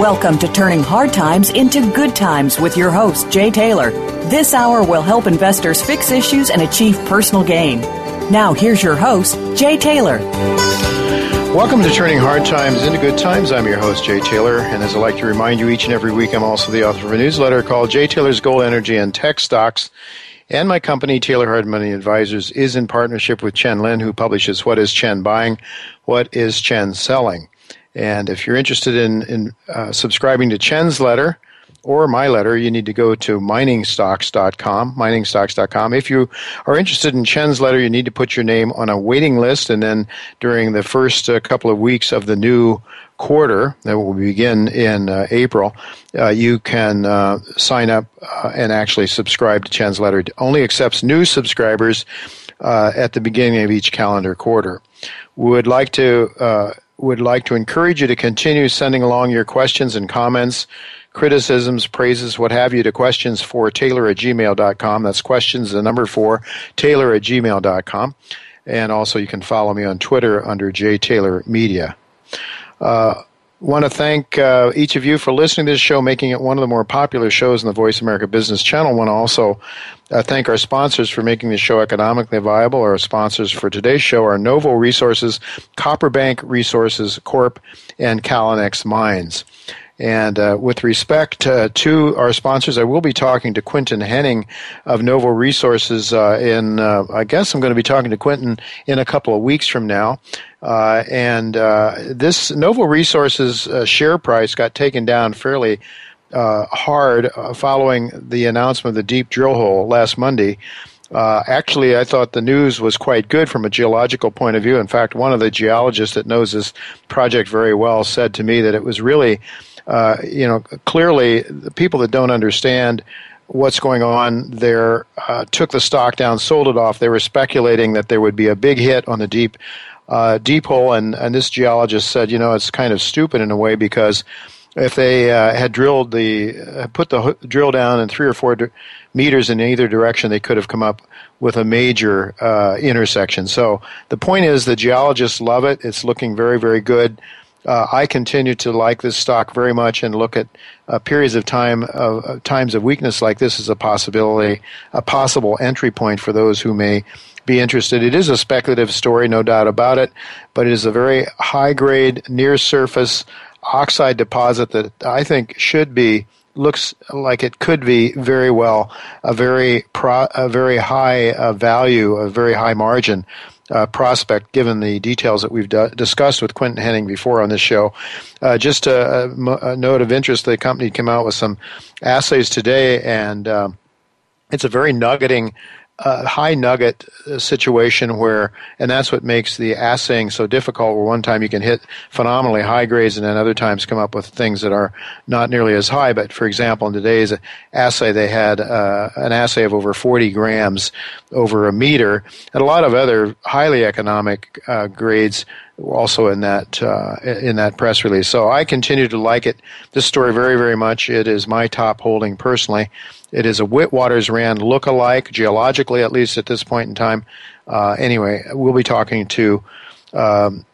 Welcome to Turning Hard Times into Good Times with your host, Jay Taylor. This hour will help investors fix issues and achieve personal gain. Now, here's your host, Jay Taylor. Welcome to Turning Hard Times into Good Times. I'm your host, Jay Taylor, and as I like to remind you each and every week, I'm also the author of a newsletter called Jay Taylor's Gold, Energy, and Tech Stocks. And my company, Taylor Hard Money Advisors, is in partnership with Chen Lin, who publishes What is Chen Buying? What is Chen Selling? And if you're interested in subscribing to Chen's letter or my letter, you need to go to miningstocks.com, miningstocks.com. If you are interested in Chen's letter, you need to put your name on a waiting list. And then during the first couple of weeks of the new quarter that will begin in April, you can sign up and actually subscribe to Chen's letter. It only accepts new subscribers at the beginning of each calendar quarter. We would like to encourage you to continue sending along your questions and comments, criticisms, praises, what have you, to questions4taylor@gmail.com. That's questions4taylor@gmail.com. And also you can follow me on Twitter under Jay Taylor Media. Want to thank each of you for listening to this show, making it one of the more popular shows in the Voice America Business Channel. Want to also thank our sponsors for making this show economically viable. Our sponsors for today's show are Novo Resources, Copper Bank Resources Corp, and Callinex Mines. And with respect to our sponsors, I will be talking to Quinton Hennigh of Novo Resources I guess I'm going to be talking to Quinton in a couple of weeks from now. This Novo Resources share price got taken down fairly hard following the announcement of the deep drill hole last Monday. Actually, I thought the news was quite good from a geological point of view. In fact, one of the geologists that knows this project very well said to me that it was really clearly the people that don't understand what's going on there took the stock down, sold it off. They were speculating that there would be a big hit on the deep hole, and this geologist said, it's kind of stupid in a way because if they had drilled put the drill down in 3 or 4 meters in either direction, they could have come up with a major intersection. So the point is the geologists love it. It's looking very, very good. I continue to like this stock very much and look at periods of time, times of weakness like this as a possibility, a possible entry point for those who may be interested. It is a speculative story, no doubt about it, but it is a very high-grade, near-surface oxide deposit that I think looks like it could be very well a very high margin prospect, given the details that we've discussed with Quinton Hennigh before on this show. Just a note of interest, the company came out with some assays today, and it's a very high nugget situation and that's what makes the assaying so difficult, where one time you can hit phenomenally high grades and then other times come up with things that are not nearly as high. But for example, in today's assay, they had an assay of over 40 grams over a meter, and a lot of other highly economic grades also in that press release. So I continue to like it, this story, very, very much. It is my top holding personally, It is a Witwatersrand look-alike, geologically at least at this point in time. Anyway, we'll be talking to Quinton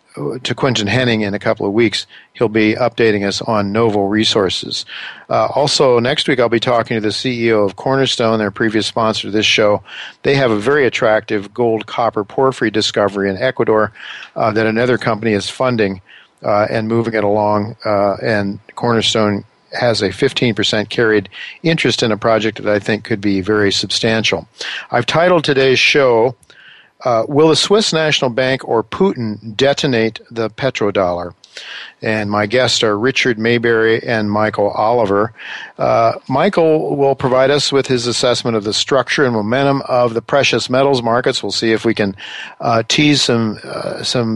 Hennigh in a couple of weeks. He'll be updating us on Novo Resources. Also, next week I'll be talking to the CEO of Cornerstone, their previous sponsor of this show. They have a very attractive gold-copper porphyry discovery in Ecuador that another company is funding and moving it along, and Cornerstone has a 15% carried interest in a project that I think could be very substantial. I've titled today's show, Will the Swiss National Bank or Putin Detonate the Petrodollar? And my guests are Richard Maybury and Michael Oliver. Michael will provide us with his assessment of the structure and momentum of the precious metals markets. We'll see if we can tease some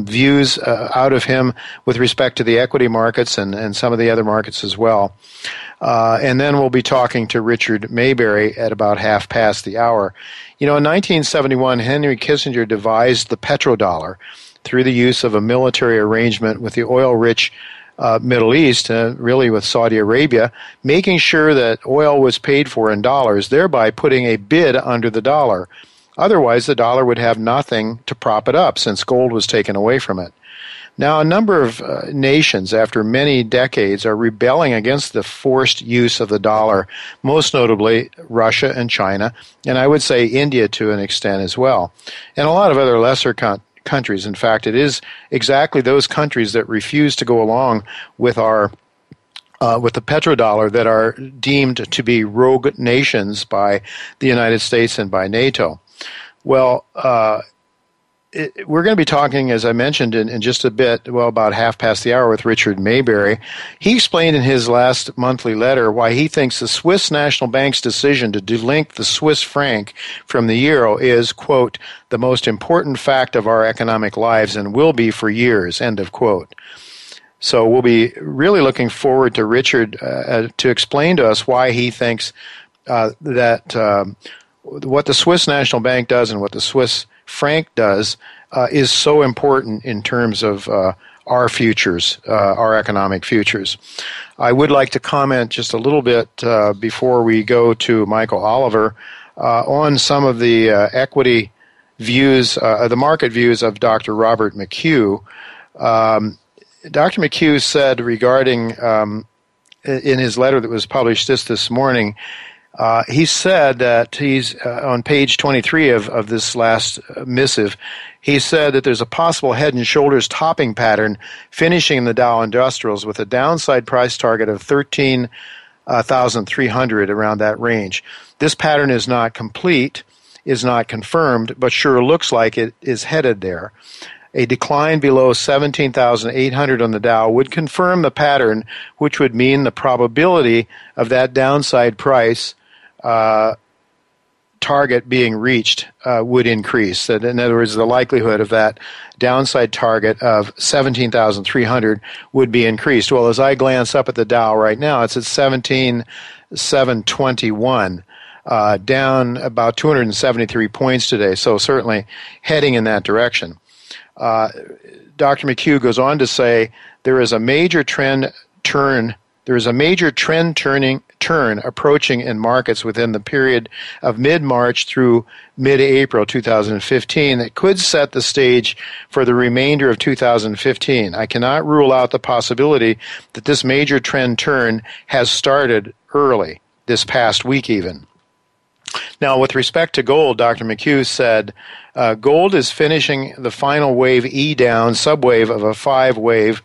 views out of him with respect to the equity markets and some of the other markets as well. And then we'll be talking to Richard Maybury at about 1:30. You know, in 1971, Henry Kissinger devised the petrodollar through the use of a military arrangement with the oil-rich Middle East, really with Saudi Arabia, making sure that oil was paid for in dollars, thereby putting a bid under the dollar. Otherwise, the dollar would have nothing to prop it up since gold was taken away from it. Now, a number of nations, after many decades, are rebelling against the forced use of the dollar, most notably Russia and China, and I would say India to an extent as well, and a lot of other lesser countries. In fact, it is exactly those countries that refuse to go along with the petrodollar that are deemed to be rogue nations by the United States and by NATO. Well, we're going to be talking, as I mentioned, in just a bit, well, about 1:30 with Richard Maybury. He explained in his last monthly letter why he thinks the Swiss National Bank's decision to delink the Swiss franc from the euro is, quote, the most important fact of our economic lives and will be for years, end of quote. So we'll be really looking forward to Richard to explain to us why he thinks that what the Swiss National Bank does and what the Swiss franc does is so important in terms of our futures, our economic futures. I would like to comment just a little bit before we go to Michael Oliver on some of the equity views, the market views of Dr. Robert McHugh. Dr. McHugh said regarding, in his letter that was published this morning, he said that he's on page 23 of this last missive. He said that there's a possible head and shoulders topping pattern finishing the Dow Industrials with a downside price target of 13,300 around that range. This pattern is not complete, is not confirmed, but sure looks like it is headed there. A decline below 17,800 on the Dow would confirm the pattern, which would mean the probability of that downside price target being reached would increase. In other words, the likelihood of that downside target of 17,300 would be increased. Well, as I glance up at the Dow right now, it's at 17,721, down about 273 points today, so certainly heading in that direction. Dr. McHugh goes on to say there is a major trend turn approaching in markets within the period of mid-March through mid-April 2015 that could set the stage for the remainder of 2015. I cannot rule out the possibility that this major trend turn has started early, this past week even. Now, with respect to gold, Dr. McHugh said, gold is finishing the final wave E down, subwave of a five-wave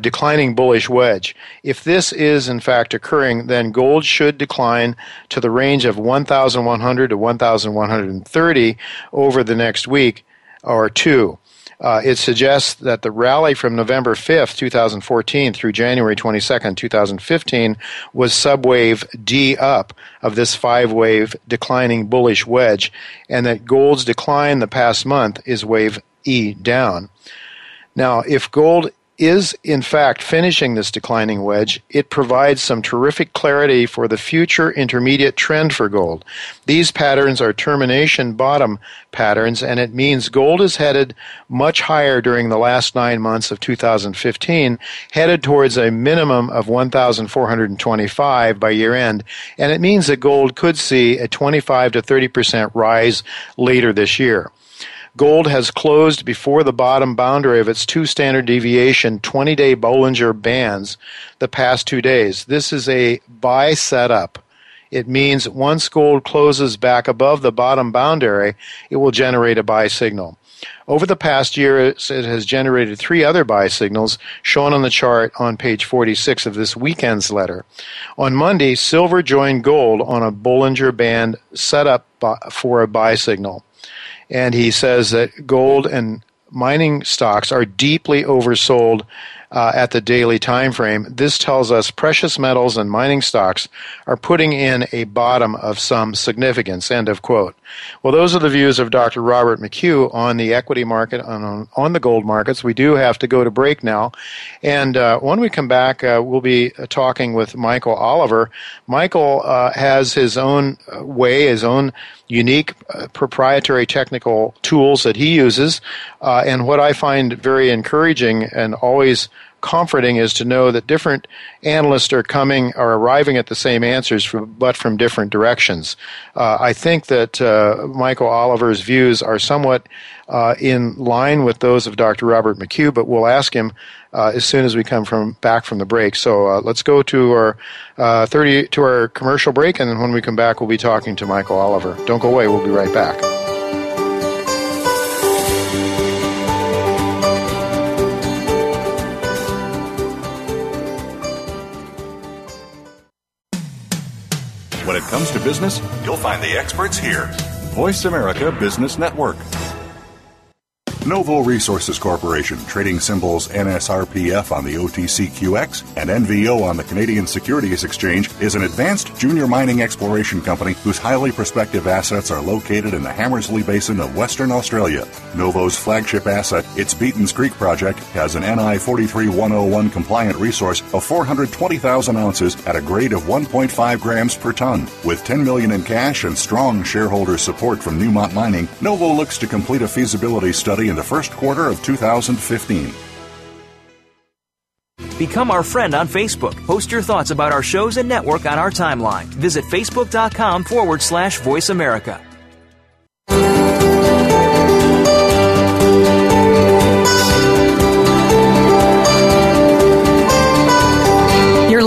declining bullish wedge. If this is, in fact, occurring, then gold should decline to the range of 1,100 to 1,130 over the next week or two. It suggests that the rally from November 5th, 2014 through January 22nd, 2015 was subwave D up of this five-wave declining bullish wedge, and that gold's decline the past month is wave E down. Now, if gold is, in fact, finishing this declining wedge, it provides some terrific clarity for the future intermediate trend for gold. These patterns are termination bottom patterns, and it means gold is headed much higher during the last 9 months of 2015, headed towards a minimum of 1,425 by year-end, and it means that gold could see a 25 to 30% rise later this year. Gold has closed before the bottom boundary of its two standard deviation 20-day Bollinger Bands the past 2 days. This is a buy setup. It means once gold closes back above the bottom boundary, it will generate a buy signal. Over the past year, it has generated three other buy signals, shown on the chart on page 46 of this weekend's letter. On Monday, silver joined gold on a Bollinger Band setup for a buy signal. And he says that gold and mining stocks are deeply oversold at the daily time frame. This tells us precious metals and mining stocks are putting in a bottom of some significance, end of quote. Well, those are the views of Dr. Robert McHugh on the equity market, on the gold markets. We do have to go to break now. And when we come back, we'll be talking with Michael Oliver. Michael has his own way, his own unique proprietary technical tools that he uses. And what I find very encouraging and always comforting is to know that different analysts are arriving at the same answers, but from different directions. I think that Michael Oliver's views are somewhat in line with those of Dr. Robert McHugh, but we'll ask him as soon as we come back from the break. So let's go to our commercial break, and then when we come back, we'll be talking to Michael Oliver. Don't go away. We'll be right back. When it comes to business, you'll find the experts here. Voice America Business Network. Novo Resources Corporation, trading symbols NSRPF on the OTCQX and NVO on the Canadian Securities Exchange, is an advanced junior mining exploration company whose highly prospective assets are located in the Hammersley Basin of Western Australia. Novo's flagship asset, its Beaton's Creek Project, has an NI 43-101 compliant resource of 420,000 ounces at a grade of 1.5 grams per ton. With $10 million in cash and strong shareholder support from Newmont Mining, Novo looks to complete a feasibility study in the first quarter of 2015. Become our friend on Facebook. Post your thoughts about our shows and network on our timeline. Visit Facebook.com/Voice America. You're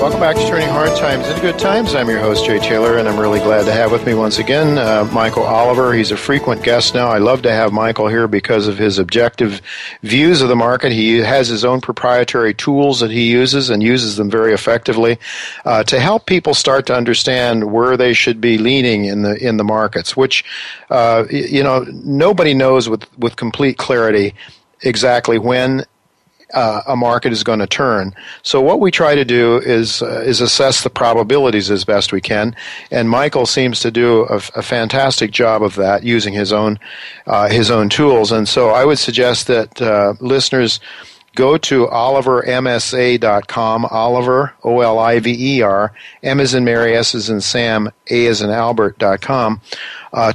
Welcome back to Turning Hard Times into Good Times. I'm your host, Jay Taylor, and I'm really glad to have with me once again Michael Oliver. He's a frequent guest now. I love to have Michael here because of his objective views of the market. He has his own proprietary tools that he uses and uses them very effectively to help people start to understand where they should be leaning in the markets, which nobody knows with complete clarity exactly when a market is going to turn. So what we try to do is assess the probabilities as best we can, and Michael seems to do a fantastic job of that using his own tools. And so I would suggest that listeners go to olivermsa.com, Oliver, Oliver, M as in Mary, S as in Sam, A as in Albert.com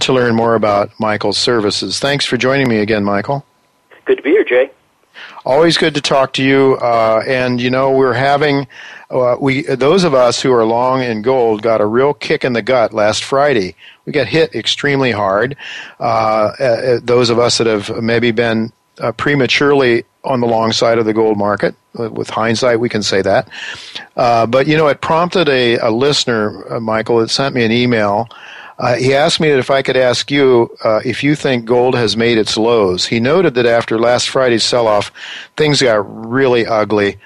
to learn more about Michael's services. Thanks for joining me again, Michael. Good to be here, Jay. Always good to talk to you, and we're having those of us who are long in gold got a real kick in the gut last Friday. We got hit extremely hard. Those of us that have maybe been prematurely on the long side of the gold market, with hindsight we can say that. But it prompted a listener, Michael, that sent me an email He asked me if I could ask you if you think gold has made its lows. He noted that after last Friday's sell-off, things got really ugly.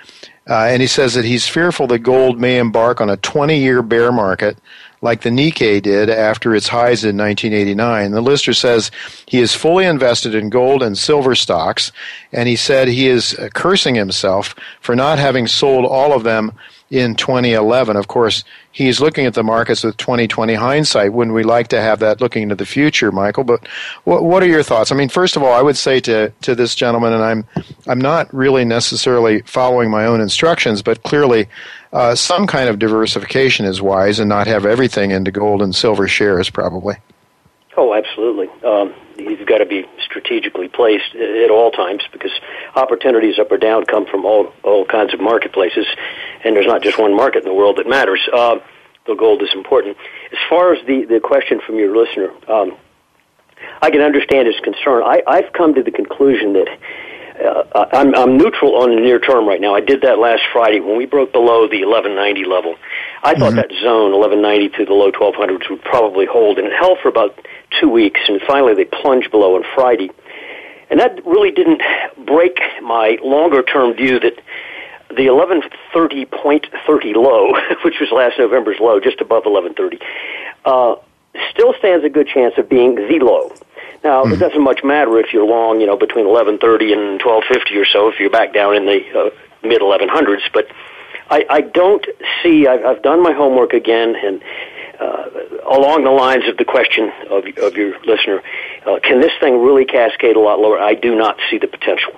And he says that he's fearful that gold may embark on a 20-year bear market like the Nikkei did after its highs in 1989. The lister says he is fully invested in gold and silver stocks, and he said he is cursing himself for not having sold all of them in 2011. Of course, he's looking at the markets with 2020 hindsight. Wouldn't we like to have that looking into the future, Michael? But what are your thoughts? I mean, first of all, I would say to this gentleman, and I'm not really necessarily following my own instructions, but clearly some kind of diversification is wise and not have everything into gold and silver shares probably. Oh, absolutely. You've got to be strategically placed at all times because opportunities up or down come from all kinds of marketplaces, and there's not just one market in the world that matters. Though gold is important. As far as the question from your listener, I can understand his concern. I've come to the conclusion that I'm neutral on the near term right now. I did that last Friday when we broke below the 1190 level. I thought that zone, 1190 to the low 1200s, would probably hold, and it held for about 2 weeks, and finally they plunged below on Friday. And that really didn't break my longer-term view that the 1130.30 low, which was last November's low, just above 1130, still stands a good chance of being the low. Now, it doesn't much matter if you're long, you know, between 1130 and 1250 or so, if you're back down in the mid-1100s. But I don't see, I've done my homework again, and along the lines of the question of your listener, can this thing really cascade a lot lower? I do not see the potential.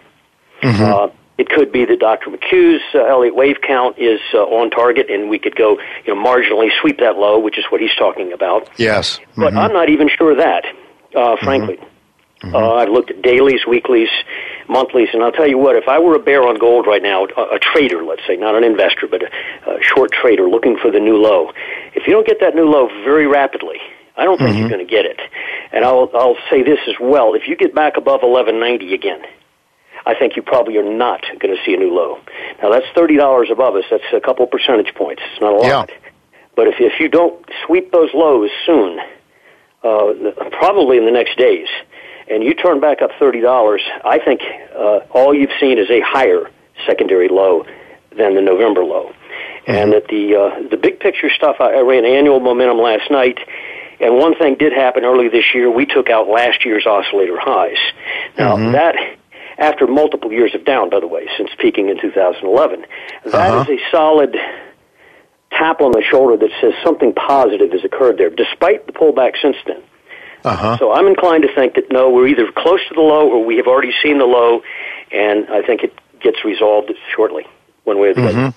It could be that Dr. McHugh's Elliott Wave count is on target, and we could go, you know, marginally sweep that low, which is what he's talking about. Yes. But I'm not even sure of that, frankly. I've looked at dailies, weeklies, monthlies, and I'll tell you what, if I were a bear on gold right now, a trader, let's say, not an investor, but a short trader looking for the new low, if you don't get that new low very rapidly, I don't think you're going to get it. And I'll say this as well. If you get back above 1190 again, I think you probably are not going to see a new low. Now, that's $30 above us. That's a couple percentage points. It's not a lot. Yeah. But if you don't sweep those lows soon, probably in the next days, and you turn back up $30, I think all you've seen is a higher secondary low than the November low. And that the big picture stuff, I ran annual momentum last night, and one thing did happen early this year. We took out last year's oscillator highs. Now, that, after multiple years of down, by the way, since peaking in 2011, that is a solid tap on the shoulder that says something positive has occurred there, despite the pullback since then. So I'm inclined to think that, no, we're either close to the low or we have already seen the low, and I think it gets resolved shortly, one way or the other.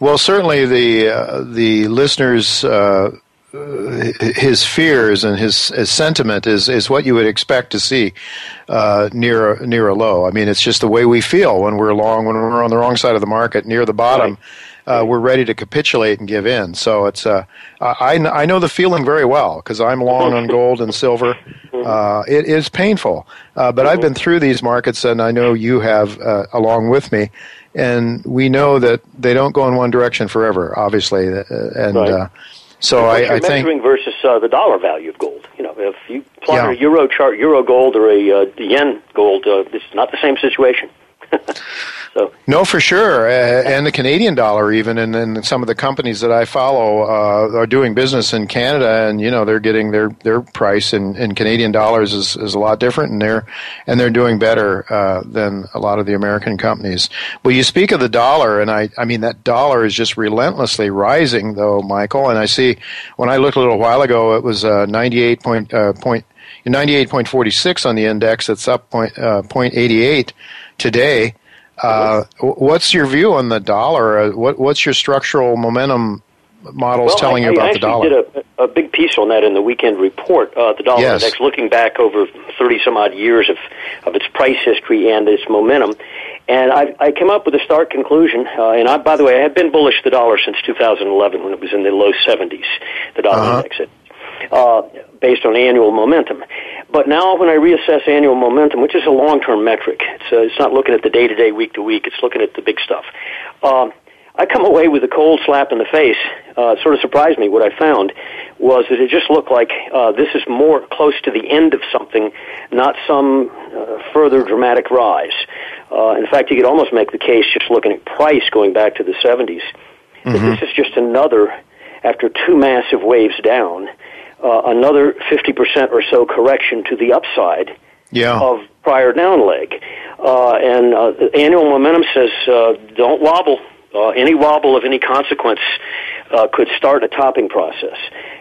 Well, certainly the listener's his fears and his sentiment is what you would expect to see near a low. I mean, it's just the way we feel when we're long, when we're on the wrong side of the market, near the bottom. We're ready to capitulate and give in. So it's I know the feeling very well because I'm long on gold and silver. It is painful, but I've been through these markets, and I know you have along with me. And we know that they don't go in one direction forever, obviously, and. So I think measuring versus the dollar value of gold. You know, if you plot a euro chart, euro gold or a yen gold, it's not the same situation. So no, for sure, and the Canadian dollar even, and some of the companies that I follow are doing business in Canada, and you know they're getting their price in Canadian dollars is a lot different, and they're doing better than a lot of the American companies. Well, you speak of the dollar, and I mean that dollar is just relentlessly rising, though, Michael. And I see when I looked a little while ago, it was 98.46 on the index. It's up 0.88 today. What's your view on the dollar? What's your structural momentum models telling you about the dollar? I actually did a big piece on that in the weekend report, the dollar index, looking back over 30-some-odd years of its price history and its momentum. And I came up with a stark conclusion. And by the way, I have been bullish the dollar since 2011 when it was in the low 70s, the dollar index, based on annual momentum. But now when I reassess annual momentum, which is a long-term metric, it's not looking at the day-to-day, week-to-week, it's looking at the big stuff. I come away with a cold slap in the face. It sort of surprised me. What I found was that it just looked like this is more close to the end of something, not some further dramatic rise. In fact, you could almost make the case, just looking at price going back to the 70s, that this is just another, after two massive waves down, another 50% or so correction to the upside of prior down leg. And the annual momentum says don't wobble. Any wobble of any consequence could start a topping process.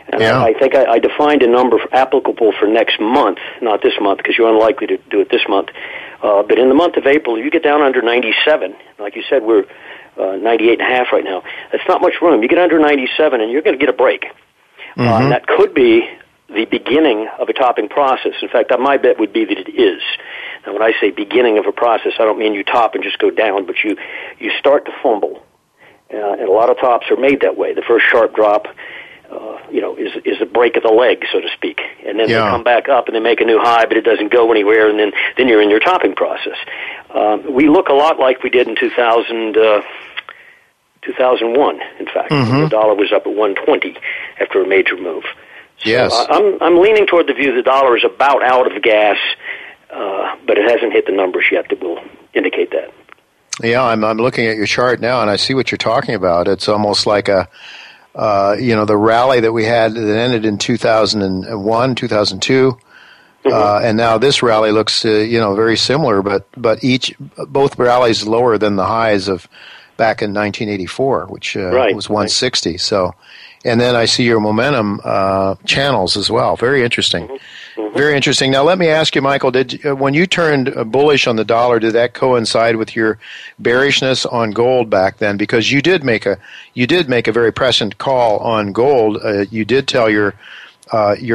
And I think I defined a number applicable for next month, not this month, because you're unlikely to do it this month. But in the month of April, if you get down under 97, like you said, we're 98.5 right now. That's not much room. You get under 97, and you're going to get a break. And that could be the beginning of a topping process. In fact, my bet would be that it is. Now, when I say beginning of a process, I don't mean you top and just go down, but you start to fumble. And a lot of tops are made that way. The first sharp drop, is a break of the leg, so to speak. And then they come back up and they make a new high, but it doesn't go anywhere, and then you're in your topping process. We look a lot like we did in 2001, in fact. The dollar was up at 120 after a major move. So I'm leaning toward the view the dollar is about out of gas, but it hasn't hit the numbers yet that will indicate that. Yeah, I'm looking at your chart now, and I see what you're talking about. It's almost like the rally that we had that ended in 2001, 2002, and now this rally looks, very similar, but both rallies lower than the highs of back in 1984, which was 160. Right. So. And then I see your momentum channels as well. Very interesting. Very interesting. Now, let me ask you, Michael, when you turned bullish on the dollar, did that coincide with your bearishness on gold back then? Because you did make a very prescient call on gold. You did tell your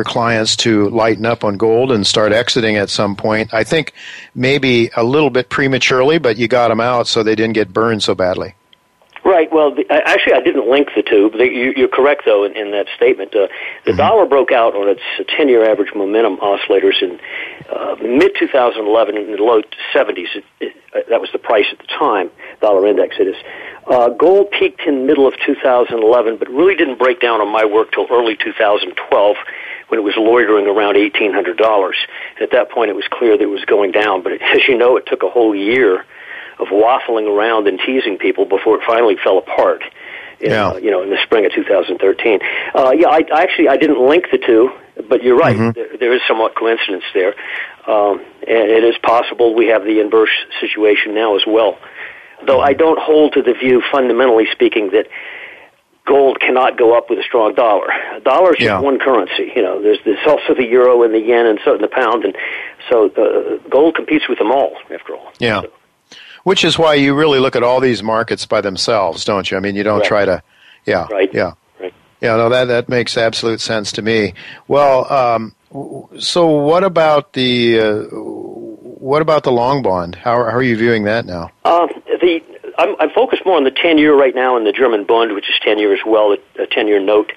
clients to lighten up on gold and start exiting at some point. I think maybe a little bit prematurely, but you got them out so they didn't get burned so badly. Right. Well, actually, I didn't link the two. But you're correct, though, in that statement. The dollar broke out on its 10-year average momentum oscillators in mid-2011 in the low 70s. That was the price at the time, dollar index it is. Gold peaked in middle of 2011, but really didn't break down on my work till early 2012 when it was loitering around $1,800. And at that point, it was clear that it was going down. But as you know, it took a whole year of waffling around and teasing people before it finally fell apart in the spring of 2013. I didn't link the two, but you're right. There is somewhat coincidence there. And it is possible we have the inverse situation now as well. Though I don't hold to the view, fundamentally speaking, that gold cannot go up with a strong dollar. A dollar is just one currency. There's also the euro and the yen and the pound. And so gold competes with them all, after all. Yeah. So. Which is why you really look at all these markets by themselves, don't you? I mean, you don't try to, that makes absolute sense to me. Well, so what about the long bond? How are you viewing that now? I'm focused more on the 10-year right now and the German Bund, which is 10-year as well, a 10-year note.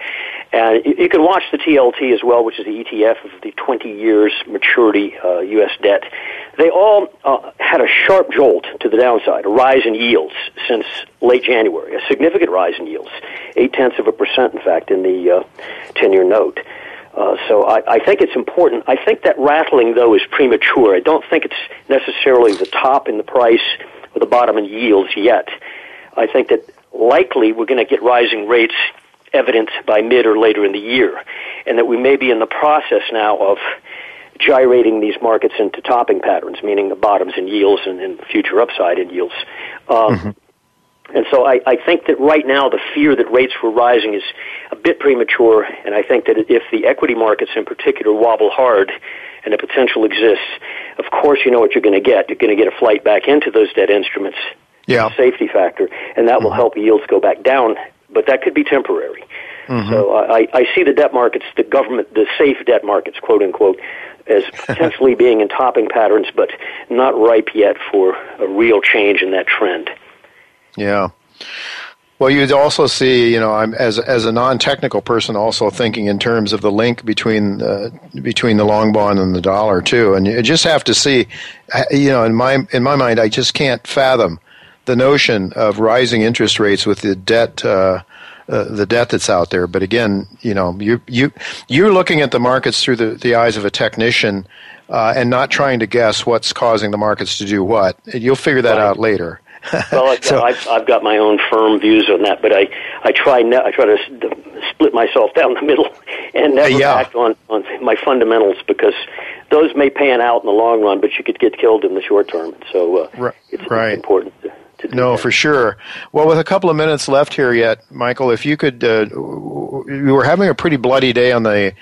And you can watch the TLT as well, which is the ETF of the 20 years maturity U.S. debt. They all had a sharp jolt to the downside, a rise in yields since late January, a significant rise in yields, 0.8%, in fact, in the 10-year note. So I think it's important. I think that rattling, though, is premature. I don't think it's necessarily the top in the price or the bottom in yields yet. I think that likely we're going to get rising rates evident by mid or later in the year, and that we may be in the process now of gyrating these markets into topping patterns, meaning the bottoms in yields and future upside in yields. And so I think that right now the fear that rates were rising is a bit premature, and I think that if the equity markets in particular wobble hard, and the potential exists, of course you know what you're going to get. You're going to get a flight back into those debt instruments, safety factor, and that will help yields go back down, but that could be temporary. So I see the debt markets, the government, the safe debt markets, quote-unquote, as potentially being in topping patterns, but not ripe yet for a real change in that trend. Yeah. Well, you'd also see, I'm as a non-technical person also thinking in terms of the link between the long bond and the dollar too, and you just have to see, in my mind, I just can't fathom the notion of rising interest rates with the debt that's out there. But again, you know, you're looking at the markets through the eyes of a technician and not trying to guess what's causing the markets to do what. You'll figure that out later. Well, I've got my own firm views on that, but I try to split myself down the middle and never act on my fundamentals, because those may pan out in the long run, but you could get killed in the short term. So it's important to do that. For sure. Well, with a couple of minutes left here yet, Michael, if you could, we were having a pretty bloody day on in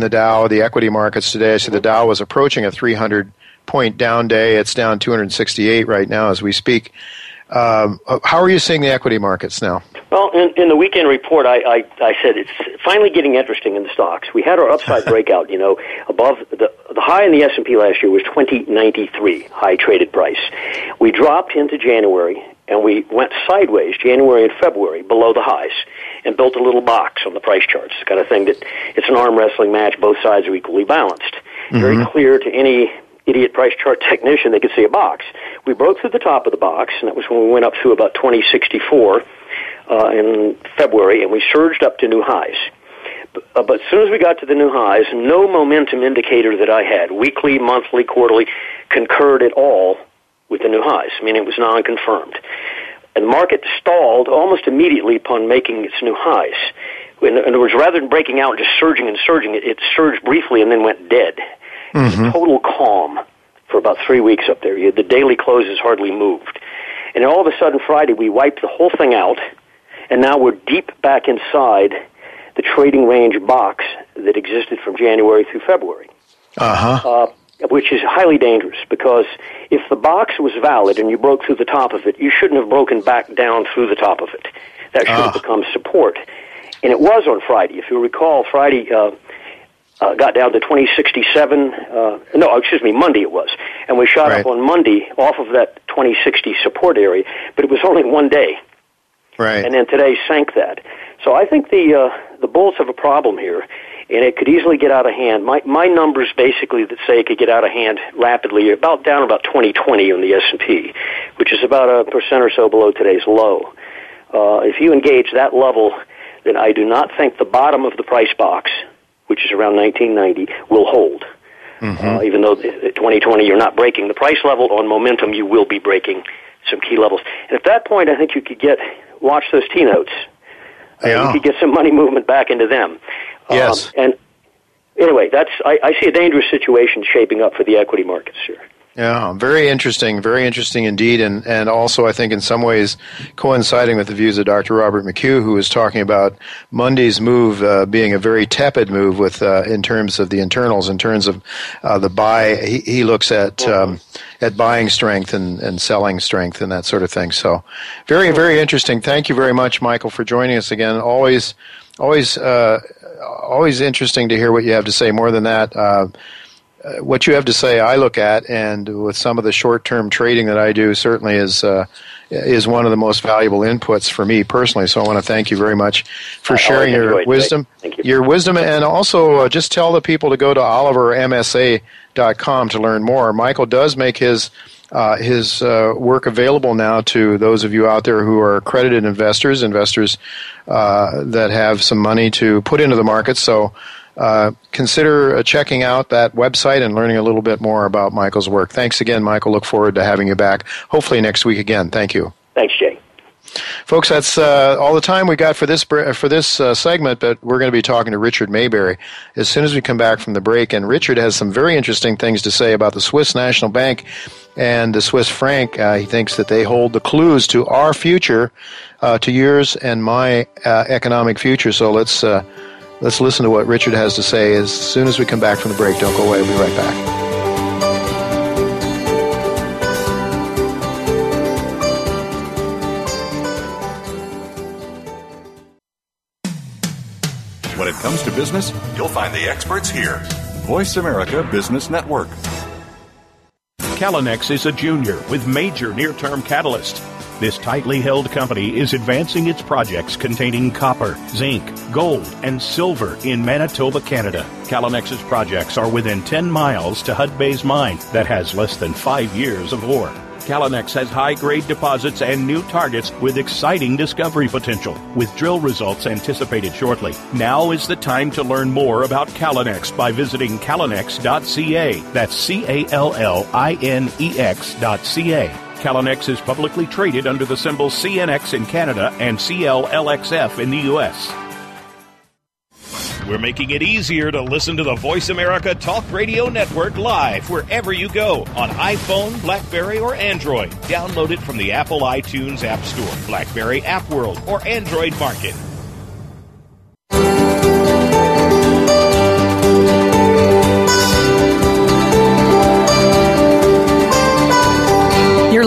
the Dow, the equity markets today. So the Dow was approaching a 300-point down day. It's down 268 right now as we speak. How are you seeing the equity markets now? Well, in the weekend report, I said it's finally getting interesting in the stocks. We had our upside breakout, above the high in the S&P last year was 2093, high traded price. We dropped into January, and we went sideways January and February below the highs and built a little box on the price charts. It's the kind of thing that it's an arm wrestling match. Both sides are equally balanced. Mm-hmm. Very clear to any idiot price chart technician, they could see a box. We broke through the top of the box, and that was when we went up to about 2064 in February, and we surged up to new highs. But as soon as we got to the new highs, no momentum indicator that I had, weekly, monthly, quarterly, concurred at all with the new highs, meaning it was non-confirmed. And the market stalled almost immediately upon making its new highs. In other words, rather than breaking out and just surging, it surged briefly and then went dead. Mm-hmm. Total calm for about 3 weeks up there. The daily closes hardly moved. And all of a sudden, Friday, we wiped the whole thing out, and now we're deep back inside the trading range box that existed from January through February, which is highly dangerous, because if the box was valid and you broke through the top of it, you shouldn't have broken back down through the top of it. That should have become support. And it was on Friday. If you recall, Friday... got down to 2067, Monday it was. And we shot up on Monday off of that 2060 support area, but it was only one day. Right. And then today sank that. So I think the bulls have a problem here, and it could easily get out of hand. My numbers basically that say it could get out of hand rapidly are down about 2020 on the S&P, which is about 1% or so below today's low. If you engage that level, then I do not think the bottom of the price box, which is around 1990, will hold. Mm-hmm. Even though 2020, you're not breaking the price level on momentum, you will be breaking some key levels. And at that point, I think you could watch those T-notes. You could get some money movement back into them. Yes. And anyway, I see a dangerous situation shaping up for the equity markets here. Yeah, very interesting indeed, and also I think in some ways coinciding with the views of Dr. Robert McHugh, who was talking about Monday's move being a very tepid move with in terms of the internals, in terms of the buy. He looks at buying strength and selling strength and that sort of thing. So very, very interesting. Thank you very much, Michael, for joining us again. Always interesting to hear what you have to say. More than that, what you have to say, I look at, and with some of the short-term trading that I do, certainly is one of the most valuable inputs for me personally. So I want to thank you very much for sharing your wisdom. Thank you. Your wisdom, and also just tell the people to go to olivermsa.com to learn more. Michael does make his work available now to those of you out there who are accredited investors that have some money to put into the market. So consider checking out that website and learning a little bit more about Michael's work. Thanks again, Michael. Look forward to having you back, hopefully next week again. Thank you. Thanks, Jay. Folks, that's all the time we got for this segment, but we're going to be talking to Richard Maybury as soon as we come back from the break. And Richard has some very interesting things to say about the Swiss National Bank and the Swiss franc. He thinks that they hold the clues to our future, to yours and my economic future. So let's listen to what Richard has to say as soon as we come back from the break. Don't go away. We'll be right back. When it comes to business, you'll find the experts here. Voice America Business Network. Callinex is a junior with major near-term catalysts. This tightly held company is advancing its projects containing copper, zinc, gold, and silver in Manitoba, Canada. Callinex's projects are within 10 miles to Hudbay's mine that has less than 5 years of ore. Callinex has high-grade deposits and new targets with exciting discovery potential, with drill results anticipated shortly. Now is the time to learn more about Callinex by visiting callinex.ca. That's callinex.ca. Callinex is publicly traded under the symbol CNX in Canada and CLLXF in the U.S. We're making it easier to listen to the Voice America Talk Radio Network live wherever you go on iPhone, BlackBerry, or Android. Download it from the Apple iTunes App Store, BlackBerry App World, or Android Market. You're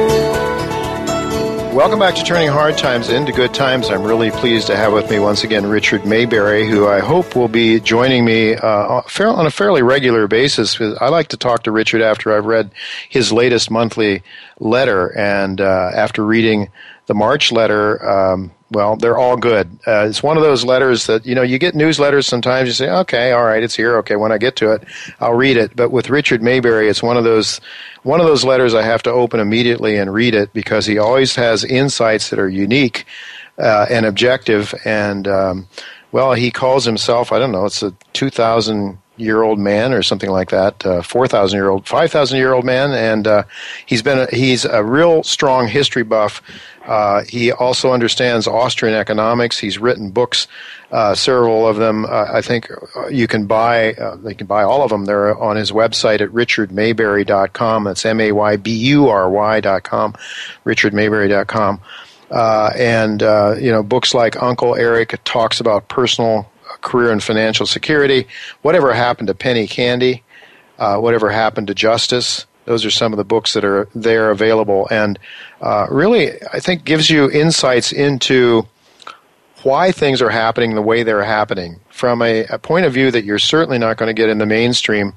Welcome back to Turning Hard Times into Good Times. I'm really pleased to have with me once again Richard Maybury, who I hope will be joining me on a fairly regular basis. I like to talk to Richard after I've read his latest monthly letter, and after reading the March letter, well, they're all good. It's one of those letters that, you know, you get newsletters sometimes, you say, okay, all right, it's here, okay, when I get to it, I'll read it. But with Richard Maybury, it's one of those letters I have to open immediately and read it, because he always has insights that are unique and objective. And, well, he calls himself, I don't know, it's a 2,000-year-old man or something like that, 4,000-year-old, 5,000-year-old man, and he's a real strong history buff. He also understands Austrian economics. He's written books, several of them. I think you can buy all of them. They're on his website at richardmaybury.com. That's MAYBURY.com, richardmaybury.com. You know, books like Uncle Eric talks about personal career and financial security, Whatever Happened to Penny Candy, Whatever Happened to Justice. Those are some of the books that are there available, and really, I think, gives you insights into why things are happening the way they're happening from a point of view that you're certainly not going to get in the mainstream.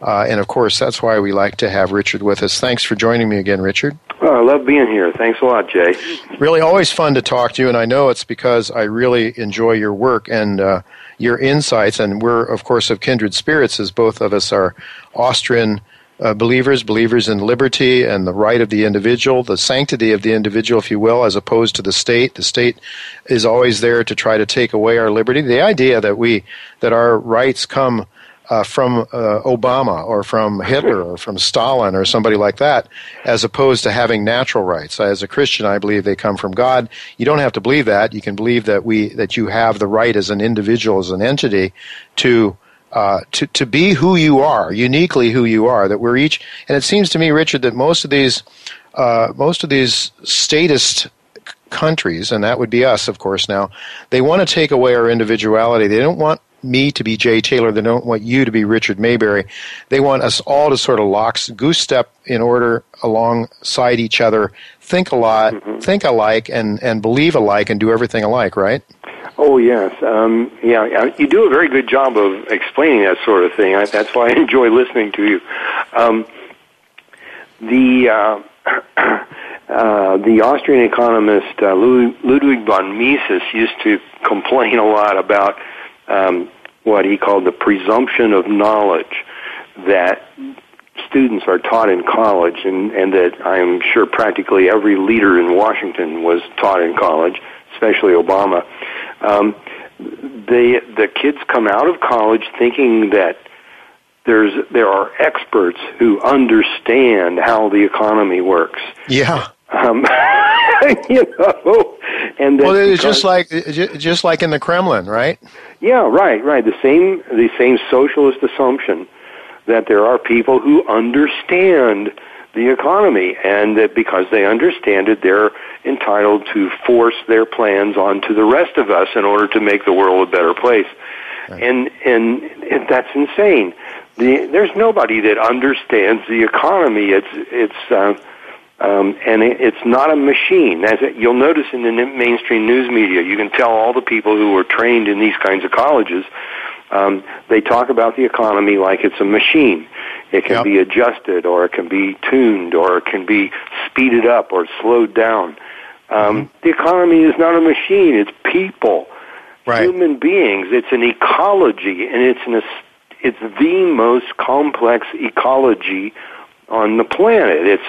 And, of course, that's why we like to have Richard with us. Thanks for joining me again, Richard. Well, I love being here. Thanks a lot, Jay. Really always fun to talk to you, and I know it's because I really enjoy your work and your insights. And we're, of course, of kindred spirits, as both of us are Austrian believers in liberty and the right of the individual, the sanctity of the individual, if you will, as opposed to the state. The state is always there to try to take away our liberty. The idea that our rights come from Obama or from Hitler or from Stalin or somebody like that, as opposed to having natural rights. As a Christian, I believe they come from God. You don't have to believe that. You can believe that you have the right as an individual, as an entity, to be who you are, uniquely who you are. That we're each, and it seems to me, Richard, that most of these statist countries, and that would be us, of course. Now, they want to take away our individuality. They don't want me to be Jay Taylor. They don't want you to be Richard Maybury. They want us all to sort of goose step in order alongside each other, think a lot, think alike, and believe alike, and do everything alike, right? Oh, yes. Yeah, you do a very good job of explaining that sort of thing. That's why I enjoy listening to you. The Austrian economist Ludwig von Mises used to complain a lot about what he called the presumption of knowledge that students are taught in college, and that I'm sure practically every leader in Washington was taught in college, especially Obama. The kids come out of college thinking that there are experts who understand how the economy works. Yeah. You know, and well, it's just like in the Kremlin, right? Yeah, right. The same socialist assumption that there are people who understand the economy, and that because they understand it, they're entitled to force their plans onto the rest of us in order to make the world a better place. Right. And that's insane. There's nobody that understands the economy. It's And it's not a machine. As you'll notice in the mainstream news media, you can tell all the people who are trained in these kinds of colleges, they talk about the economy like it's a machine. It can be adjusted, or it can be tuned, or it can be speeded up or slowed down. The economy is not a machine. It's people, human beings. It's an ecology, and it's the most complex ecology on the planet. It's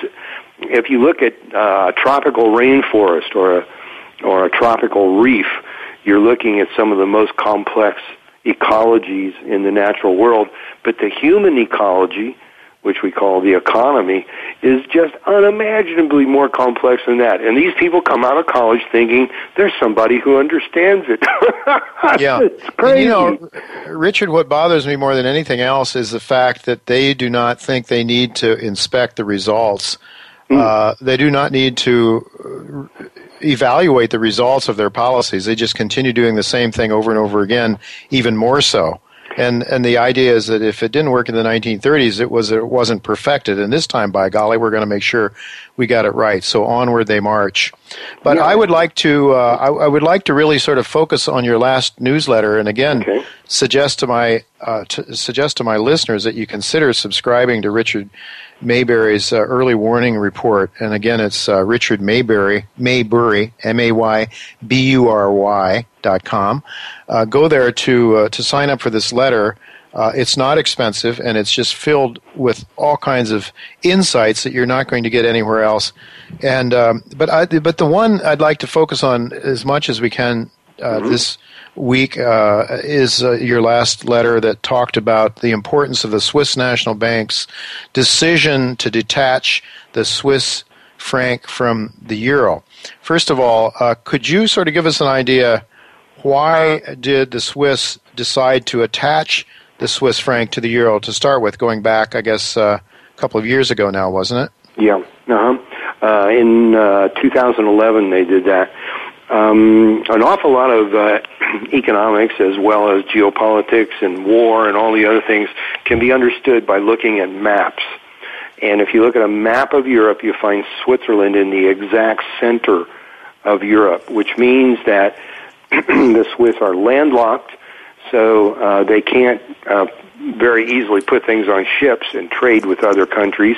if you look at a tropical rainforest or a tropical reef, you're looking at some of the most complex ecologies in the natural world, but the human ecology, which we call the economy, is just unimaginably more complex than that. And these people come out of college thinking there's somebody who understands it. It's crazy. And Richard, what bothers me more than anything else is the fact that they do not think they need to inspect the results. They do not need to evaluate the results of their policies. They just continue doing the same thing over and over again, even more so. And the idea is that if it didn't work in the 1930s, it wasn't perfected. And this time, by golly, we're going to make sure we got it right. So onward they march. But I would like to I would like to really sort of focus on your last newsletter, and again suggest to my listeners that you consider subscribing to Richard Maybury's early warning report. And again, it's Richard Maybury, MAYBURY.com. Go there to sign up for this letter. It's not expensive, and it's just filled with all kinds of insights that you're not going to get anywhere else. And but the one I'd like to focus on as much as we can this week is your last letter that talked about the importance of the Swiss National Bank's decision to detach the Swiss franc from the euro. First of all, could you sort of give us an idea, why did the Swiss decide to attach the Swiss franc to the euro to start with, going back, I guess, a couple of years ago now, wasn't it? Yeah. In 2011 they did that. An awful lot of economics, as well as geopolitics and war and all the other things, can be understood by looking at maps. And if you look at a map of Europe, you find Switzerland in the exact center of Europe, which means that the Swiss are landlocked, so they can't very easily put things on ships and trade with other countries.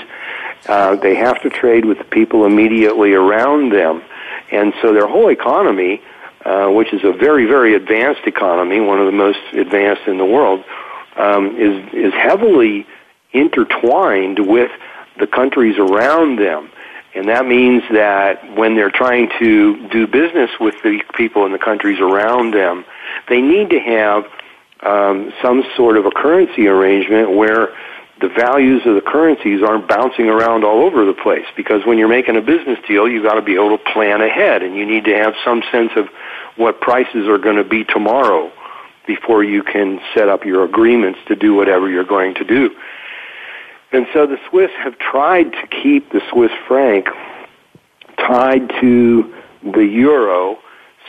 They have to trade with the people immediately around them. And so their whole economy, which is a very, very advanced economy, one of the most advanced in the world, is heavily intertwined with the countries around them. And that means that when they're trying to do business with the people in the countries around them, they need to have some sort of a currency arrangement where the values of the currencies aren't bouncing around all over the place, because when you're making a business deal, you've got to be able to plan ahead, and you need to have some sense of what prices are going to be tomorrow before you can set up your agreements to do whatever you're going to do. And so the Swiss have tried to keep the Swiss franc tied to the euro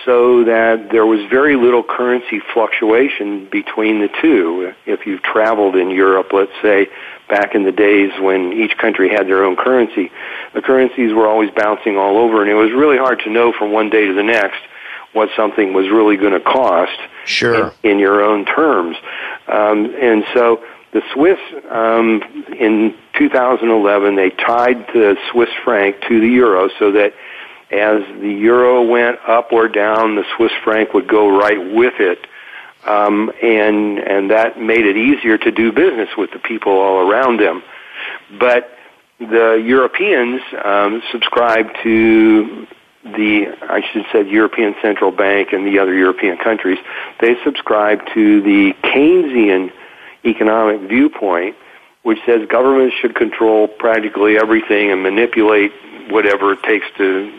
so that there was very little currency fluctuation between the two. If you've traveled in Europe, let's say, back in the days when each country had their own currency, the currencies were always bouncing all over, and it was really hard to know from one day to the next what something was really going to cost in your own terms. And so the Swiss, in 2011, they tied the Swiss franc to the euro so that as the euro went up or down, the Swiss franc would go right with it, and that made it easier to do business with the people all around them. But the Europeans subscribed to European Central Bank and the other European countries. They subscribed to the Keynesian economic viewpoint, which says governments should control practically everything and manipulate whatever it takes to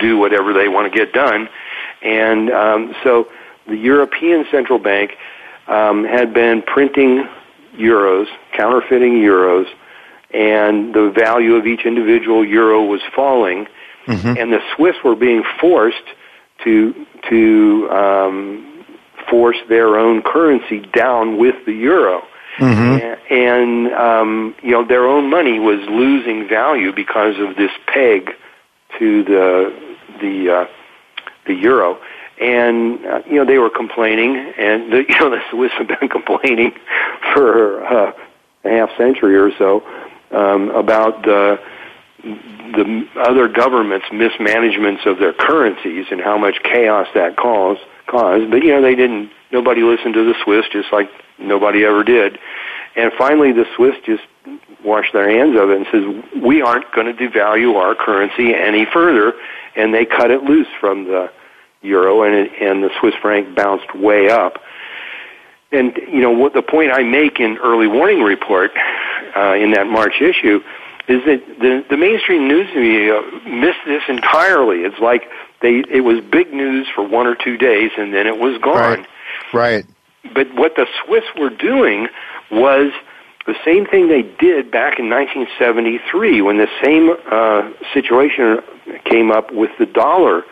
do whatever they want to get done. And so the European Central Bank had been printing euros, counterfeiting euros, and the value of each individual euro was falling, and the Swiss were being forced to force their own currency down with the euro. Mm-hmm. And you know, their own money was losing value because of this peg to the euro. And you know, they were complaining, and the, you know, the Swiss have been complaining for a half century or so about the other governments' mismanagements of their currencies and how much chaos that caused. But you know, they didn't. Nobody listened to the Swiss, just like nobody ever did. And finally, the Swiss just washed their hands of it and says, "We aren't going to devalue our currency any further," and they cut it loose from the euro, and the Swiss franc bounced way up. And you know what the point I make in early warning report in that March issue is that the mainstream news media missed this entirely. It's like it was big news for 1 or 2 days, and then it was gone. Right. But what the Swiss were doing was the same thing they did back in 1973 when the same situation came up with the dollar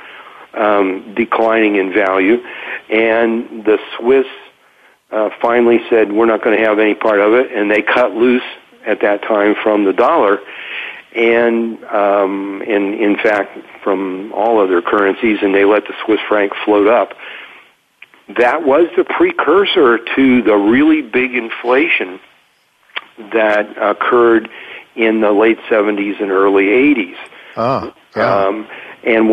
declining in value, and the Swiss finally said, we're not going to have any part of it, and they cut loose at that time from the dollar, and in fact from all other currencies, and they let the Swiss franc float up. That was the precursor to the really big inflation that occurred in the late 70s and early 80s. Oh, yeah. And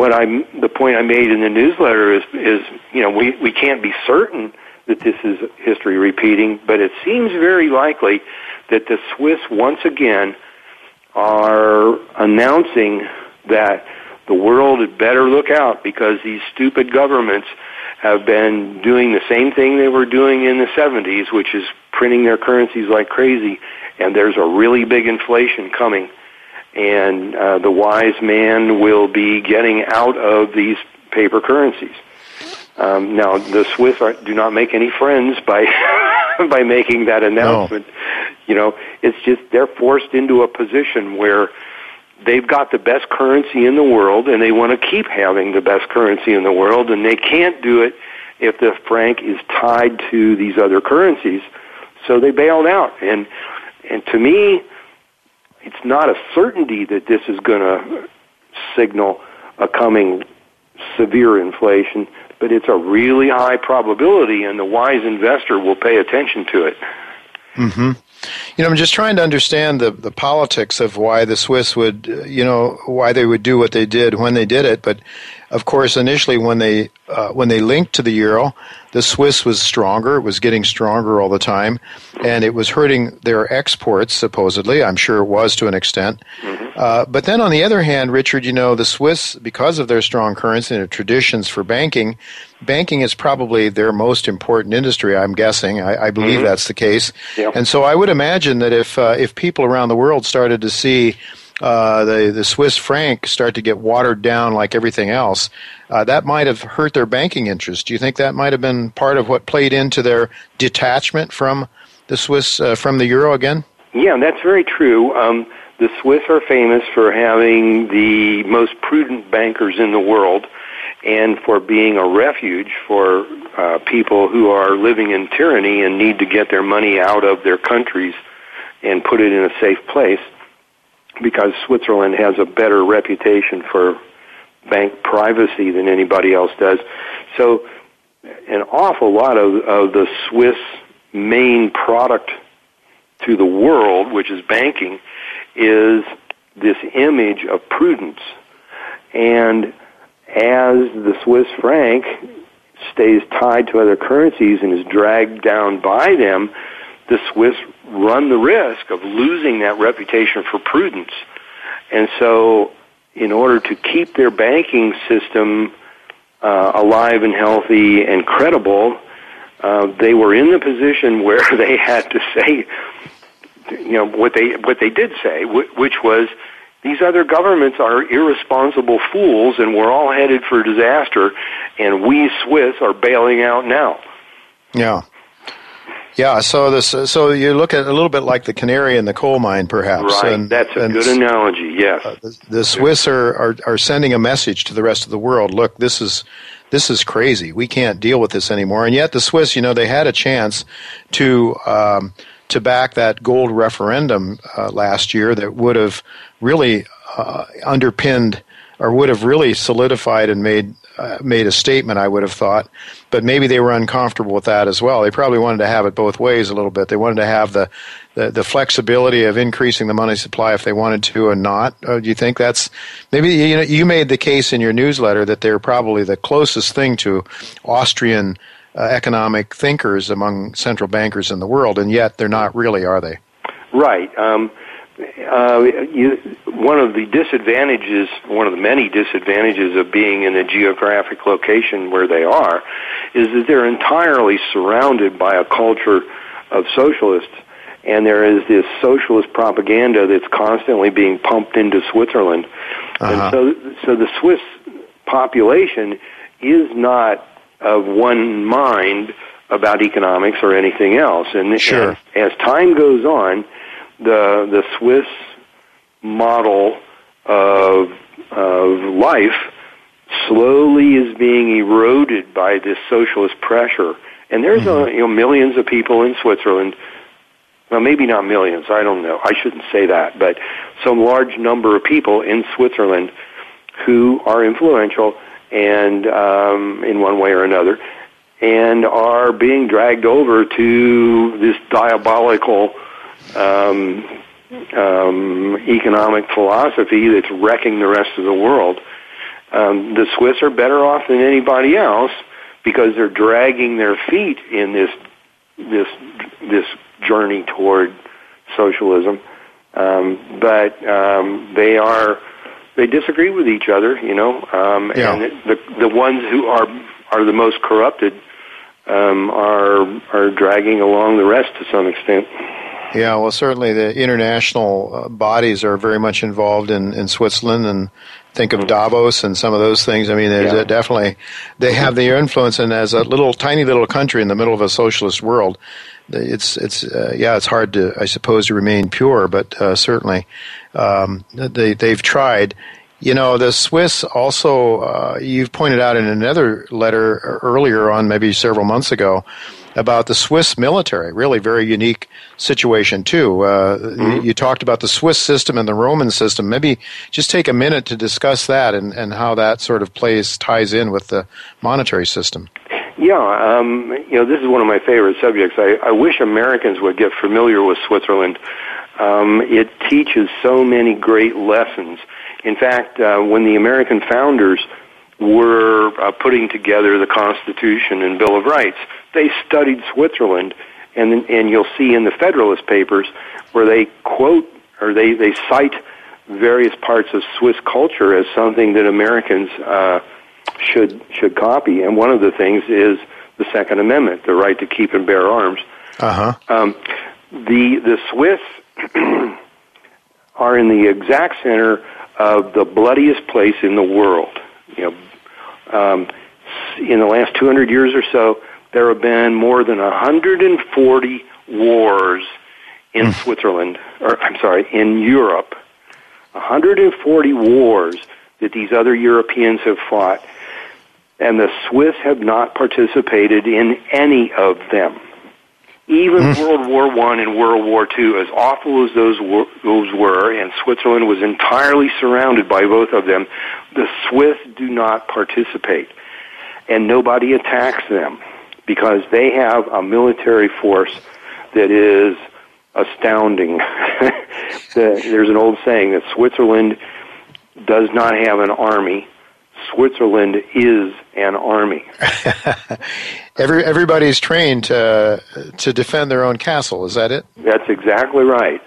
the point I made in the newsletter is you know, we can't be certain that this is history repeating, but it seems very likely that the Swiss once again are announcing that the world had better look out because these stupid governments have been doing the same thing they were doing in the 70s, which is printing their currencies like crazy, and there's a really big inflation coming. And the wise man will be getting out of these paper currencies. Now, the Swiss do not make any friends by by making that announcement. No. You know, it's just they're forced into a position where they've got the best currency in the world, and they want to keep having the best currency in the world, and they can't do it if the franc is tied to these other currencies. So they bailed out, and to me, it's not a certainty that this is going to signal a coming severe inflation, but it's a really high probability, and the wise investor will pay attention to it. Mm-hmm. You know, I'm just trying to understand the politics of why the Swiss would, you know, why they would do what they did when they did it. But of course, initially when they linked to the euro, the Swiss was stronger. It was getting stronger all the time, and it was hurting their exports supposedly. I'm sure it was to an extent. Mm-hmm. But then on the other hand, Richard, you know, the Swiss, because of their strong currency and their traditions for banking is probably their most important industry. I'm guessing. I believe mm-hmm. that's the case. Yep. And so I would imagine that if people around the world started to see the Swiss franc start to get watered down like everything else, that might have hurt their banking interest. Do you think that might have been part of what played into their detachment from the Swiss, from the euro again? Yeah, that's very true. The Swiss are famous for having the most prudent bankers in the world and for being a refuge for people who are living in tyranny and need to get their money out of their countries and put it in a safe place, because Switzerland has a better reputation for bank privacy than anybody else does. So an awful lot of the Swiss main product to the world, which is banking, is this image of prudence. And as the Swiss franc stays tied to other currencies and is dragged down by them, the Swiss run the risk of losing that reputation for prudence. And so in order to keep their banking system alive and healthy and credible, they were in the position where they had to say, you know, what they did say, which was, these other governments are irresponsible fools and we're all headed for disaster, and we Swiss are bailing out now. Yeah. Yeah, so you look at it a little bit like the canary in the coal mine, perhaps. Right, and that's a good analogy, yes. The Swiss are sending a message to the rest of the world, look, this is crazy. We can't deal with this anymore. And yet the Swiss, you know, they had a chance to back that gold referendum last year that would have really underpinned or would have really solidified and made a statement, I would have thought. But maybe they were uncomfortable with that as well. They probably wanted to have it both ways a little bit. They wanted to have the flexibility of increasing the money supply if they wanted to or not. Do you think that's – maybe you made the case in your newsletter that they're probably the closest thing to Austrian economic thinkers among central bankers in the world, and yet they're not really, are they? Right. One of the many disadvantages of being in a geographic location where they are is that they're entirely surrounded by a culture of socialists, and there is this socialist propaganda that's constantly being pumped into Switzerland. Uh-huh. And so the Swiss population is not of one mind about economics or anything else. And sure. As time goes on, the Swiss model of life slowly is being eroded by this socialist pressure. And there's millions of people in Switzerland. Well, maybe not millions. I don't know. I shouldn't say that. But some large number of people in Switzerland who are influential and in one way or another, and are being dragged over to this diabolical economic philosophy that's wrecking the rest of the world. The Swiss are better off than anybody else because they're dragging their feet in this journey toward socialism. But they disagree with each other, and the ones who are the most corrupted are dragging along the rest to some extent. Yeah, well, certainly the international bodies are very much involved in Switzerland, and think of Davos and some of those things. I mean, definitely they have their influence, and as a tiny little country in the middle of a socialist world, it's hard to, I suppose, to remain pure, but certainly they've tried. The Swiss also, you've pointed out in another letter earlier on, maybe several months ago, about the Swiss military, really very unique situation too. You talked about the Swiss system and the Roman system. Maybe just take a minute to discuss that and how that sort of ties in with the monetary system. Yeah, this is one of my favorite subjects. I wish Americans would get familiar with Switzerland. It teaches so many great lessons. In fact, when the American founders were putting together the Constitution and Bill of Rights, they studied Switzerland, and you'll see in the Federalist Papers where they quote or they cite various parts of Swiss culture as something that Americans should copy. And one of the things is the Second Amendment, the right to keep and bear arms. Uh-huh. The Swiss are in the exact center of the bloodiest place in the world. In the last 200 years or so, there have been more than 140 wars in Switzerland, in Europe. 140 wars that these other Europeans have fought, and the Swiss have not participated in any of them. Even World War I and World War II, as awful as those were, and Switzerland was entirely surrounded by both of them, the Swiss do not participate. And nobody attacks them because they have a military force that is astounding. There's an old saying that Switzerland does not have an army. Switzerland is an army. Everybody's trained to defend their own castle. Is that it? That's exactly right.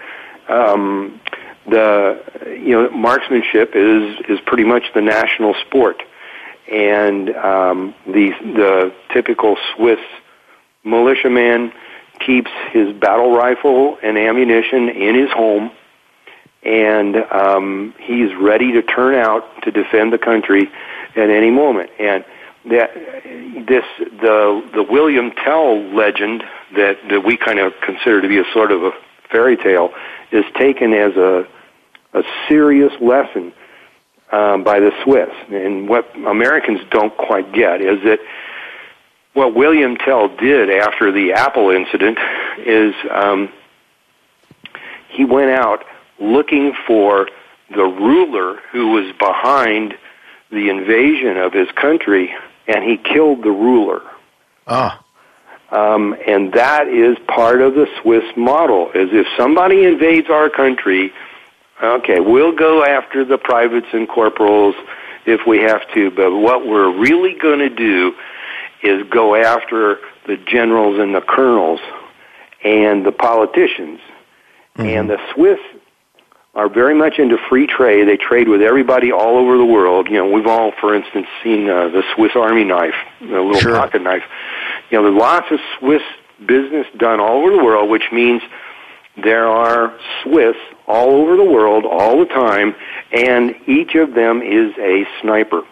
Marksmanship is pretty much the national sport, and the typical Swiss militiaman keeps his battle rifle and ammunition in his home. And he's ready to turn out to defend the country at any moment. And the William Tell legend that we kind of consider to be a sort of a fairy tale is taken as a serious lesson by the Swiss. And what Americans don't quite get is that what William Tell did after the Apple incident is he went out looking for the ruler who was behind the invasion of his country, and he killed the ruler. Ah. And that is part of the Swiss model, is if somebody invades our country, okay, we'll go after the privates and corporals if we have to, but what we're really going to do is go after the generals and the colonels and the politicians. Mm-hmm. And the Swiss are very much into free trade. They trade with everybody all over the world. You know, we've all, for instance, seen the Swiss Army knife, the little sure. pocket knife. You know, there's lots of Swiss business done all over the world, which means there are Swiss all over the world all the time, and each of them is a sniper.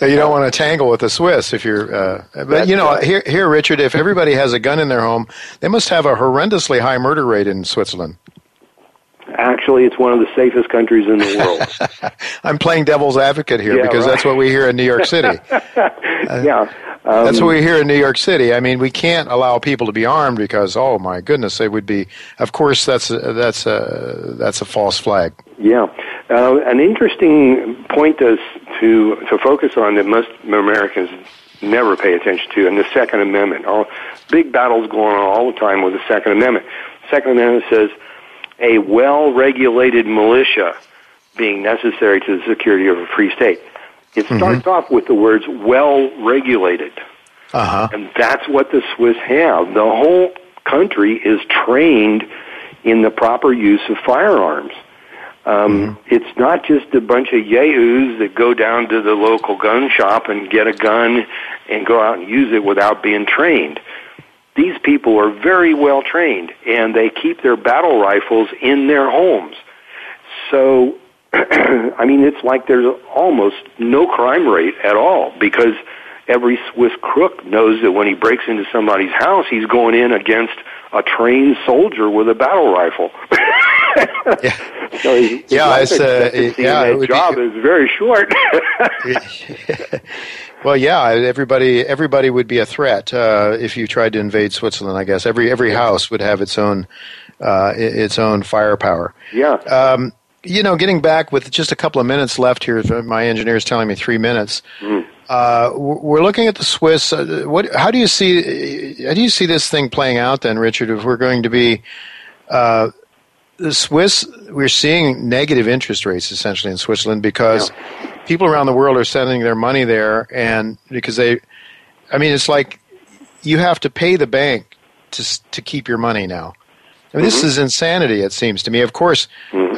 You don't want to tangle with the Swiss if you're but you know, here Richard, if everybody has a gun in their home, they must have a horrendously high murder rate in Switzerland. Actually, it's one of the safest countries in the world. I'm playing devil's advocate here, because right. that's what we hear in New York City. That's what we hear in New York City. I mean, we can't allow people to be armed because, oh my goodness, they would be. Of course, that's a false flag. Yeah, an interesting point to focus on that most Americans never pay attention to, and the Second Amendment. All big battles going on all the time with the Second Amendment. Second Amendment says a well-regulated militia being necessary to the security of a free state. It starts mm-hmm. off with the words well-regulated, uh-huh. and that's what the Swiss have. The whole country is trained in the proper use of firearms. Mm-hmm. It's not just a bunch of yahoos that go down to the local gun shop and get a gun and go out and use it without being trained. These people are very well trained, and they keep their battle rifles in their homes. So, I mean, it's like there's almost no crime rate at all, because every Swiss crook knows that when he breaks into somebody's house, he's going in against a trained soldier with a battle rifle. Yeah, so his job is very short. Well, yeah, everybody would be a threat if you tried to invade Switzerland. I guess every house would have its own firepower. Yeah. You know, getting back with just a couple of minutes left here, my engineer is telling me 3 minutes. Mm. We're looking at the Swiss. How do you see this thing playing out then, Richard? If we're going to be the Swiss, we're seeing negative interest rates essentially in Switzerland because people around the world are sending their money there, and because it's like you have to pay the bank to keep your money now. I mean, mm-hmm. this is insanity, it seems to me. Of course, mm-hmm.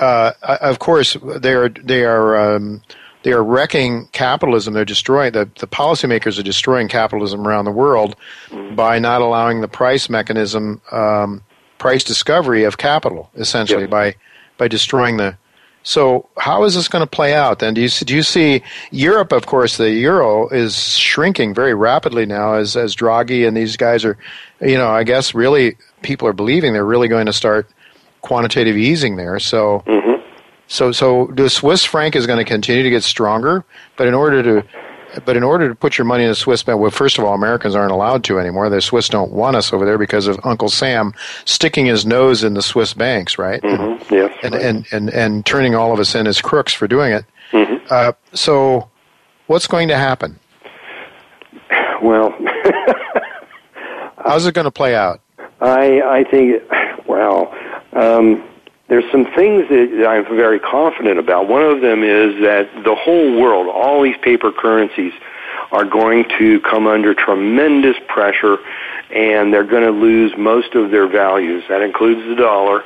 They are wrecking capitalism. They're destroying the policymakers are destroying capitalism around the world mm-hmm. by not allowing the price mechanism, price discovery of capital, essentially by destroying the. So how is this going to play out? Then do you see Europe? Of course, the euro is shrinking very rapidly now as Draghi and these guys are, you know, I guess really. People are believing they're really going to start quantitative easing there. So, mm-hmm. so the Swiss franc is going to continue to get stronger. But in order to put your money in a Swiss bank, well, first of all, Americans aren't allowed to anymore. The Swiss don't want us over there because of Uncle Sam sticking his nose in the Swiss banks, right? Mm-hmm. Yes, and turning all of us in as crooks for doing it. Mm-hmm. So, what's going to happen? Well, how's it going to play out? I think, wow, there's some things that I'm very confident about. One of them is that the whole world, all these paper currencies, are going to come under tremendous pressure, and they're going to lose most of their values. That includes the dollar.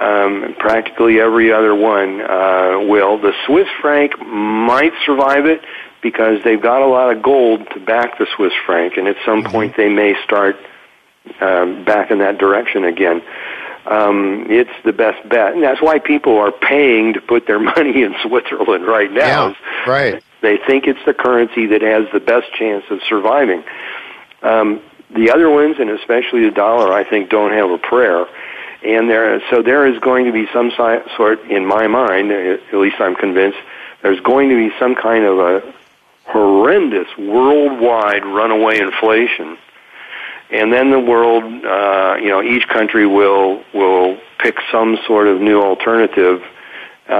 And practically every other one will. The Swiss franc might survive it because they've got a lot of gold to back the Swiss franc, and at some point they may start back in that direction again. It's the best bet, and that's why people are paying to put their money in Switzerland right now. Yeah, right. They think it's the currency that has the best chance of surviving. The other ones, and especially the dollar, I think don't have a prayer. And there is going to be some sort, in my mind, at least I'm convinced, there's going to be some kind of a horrendous worldwide runaway inflation. And then the world, each country will pick some sort of new alternative. We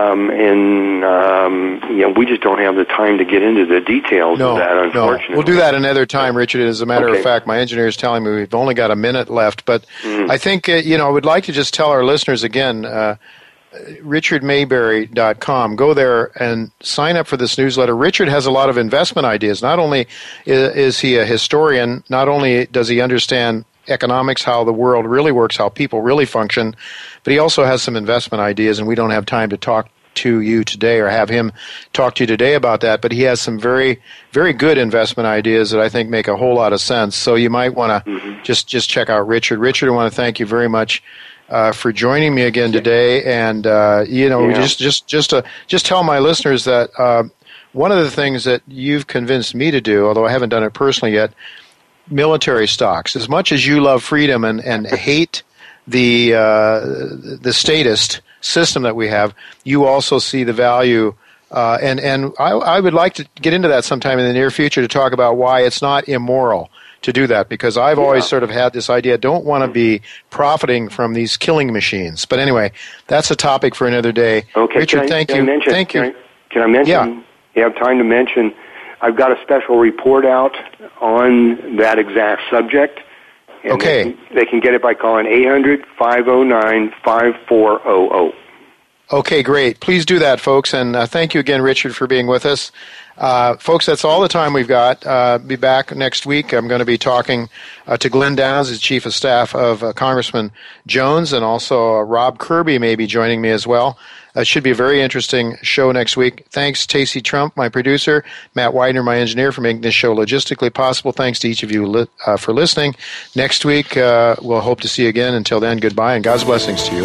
just don't have the time to get into the details of that, unfortunately. No. We'll do that another time, Richard. As a matter of fact, my engineer is telling me we've only got a minute left. But I think, I would like to just tell our listeners again, richardmayberry.com. Go there and sign up for this newsletter. Richard has a lot of investment ideas. Not only is he a historian, not only does he understand economics, how the world really works, how people really function, but he also has some investment ideas, and we don't have time to talk to you today or have him talk to you today about that, but he has some very, very good investment ideas that I think make a whole lot of sense. So you might want to just check out Richard. Richard, I want to thank you very much for joining me again today, and just tell my listeners that one of the things that you've convinced me to do, although I haven't done it personally yet, military stocks. As much as you love freedom and hate the statist system that we have, you also see the value. And I would like to get into that sometime in the near future to talk about why it's not immoral to do that, because I've always sort of had this idea, don't want to be profiting from these killing machines. But anyway, that's a topic for another day. Okay, Richard, thank you. Can I mention? Yeah. You have time to mention? I've got a special report out on that exact subject. And they can get it by calling 800-509-5400. Okay, great. Please do that, folks. And thank you again, Richard, for being with us. Folks, that's all the time we've got. Be back next week. I'm going to be talking to Glenn Downs, the Chief of Staff of Congressman Jones, and also Rob Kirby may be joining me as well. It should be a very interesting show next week. Thanks, Tacey Trump, my producer, Matt Widener, my engineer, for making this show logistically possible. Thanks to each of you for listening. Next week, we'll hope to see you again. Until then, goodbye, and God's blessings to you.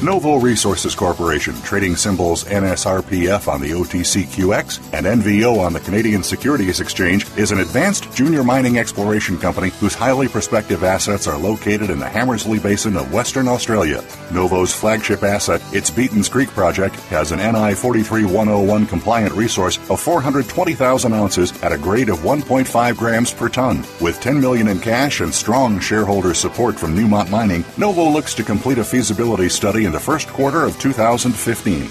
Novo Resources Corporation, trading symbols NSRPF on the OTCQX and NVO on the Canadian Securities Exchange, is an advanced junior mining exploration company whose highly prospective assets are located in the Hammersley Basin of Western Australia. Novo's flagship asset, its Beaton's Creek Project, has an NI 43-101 compliant resource of 420,000 ounces at a grade of 1.5 grams per ton. With $10 million in cash and strong shareholder support from Newmont Mining, Novo looks to complete a feasibility study in the first quarter of 2015.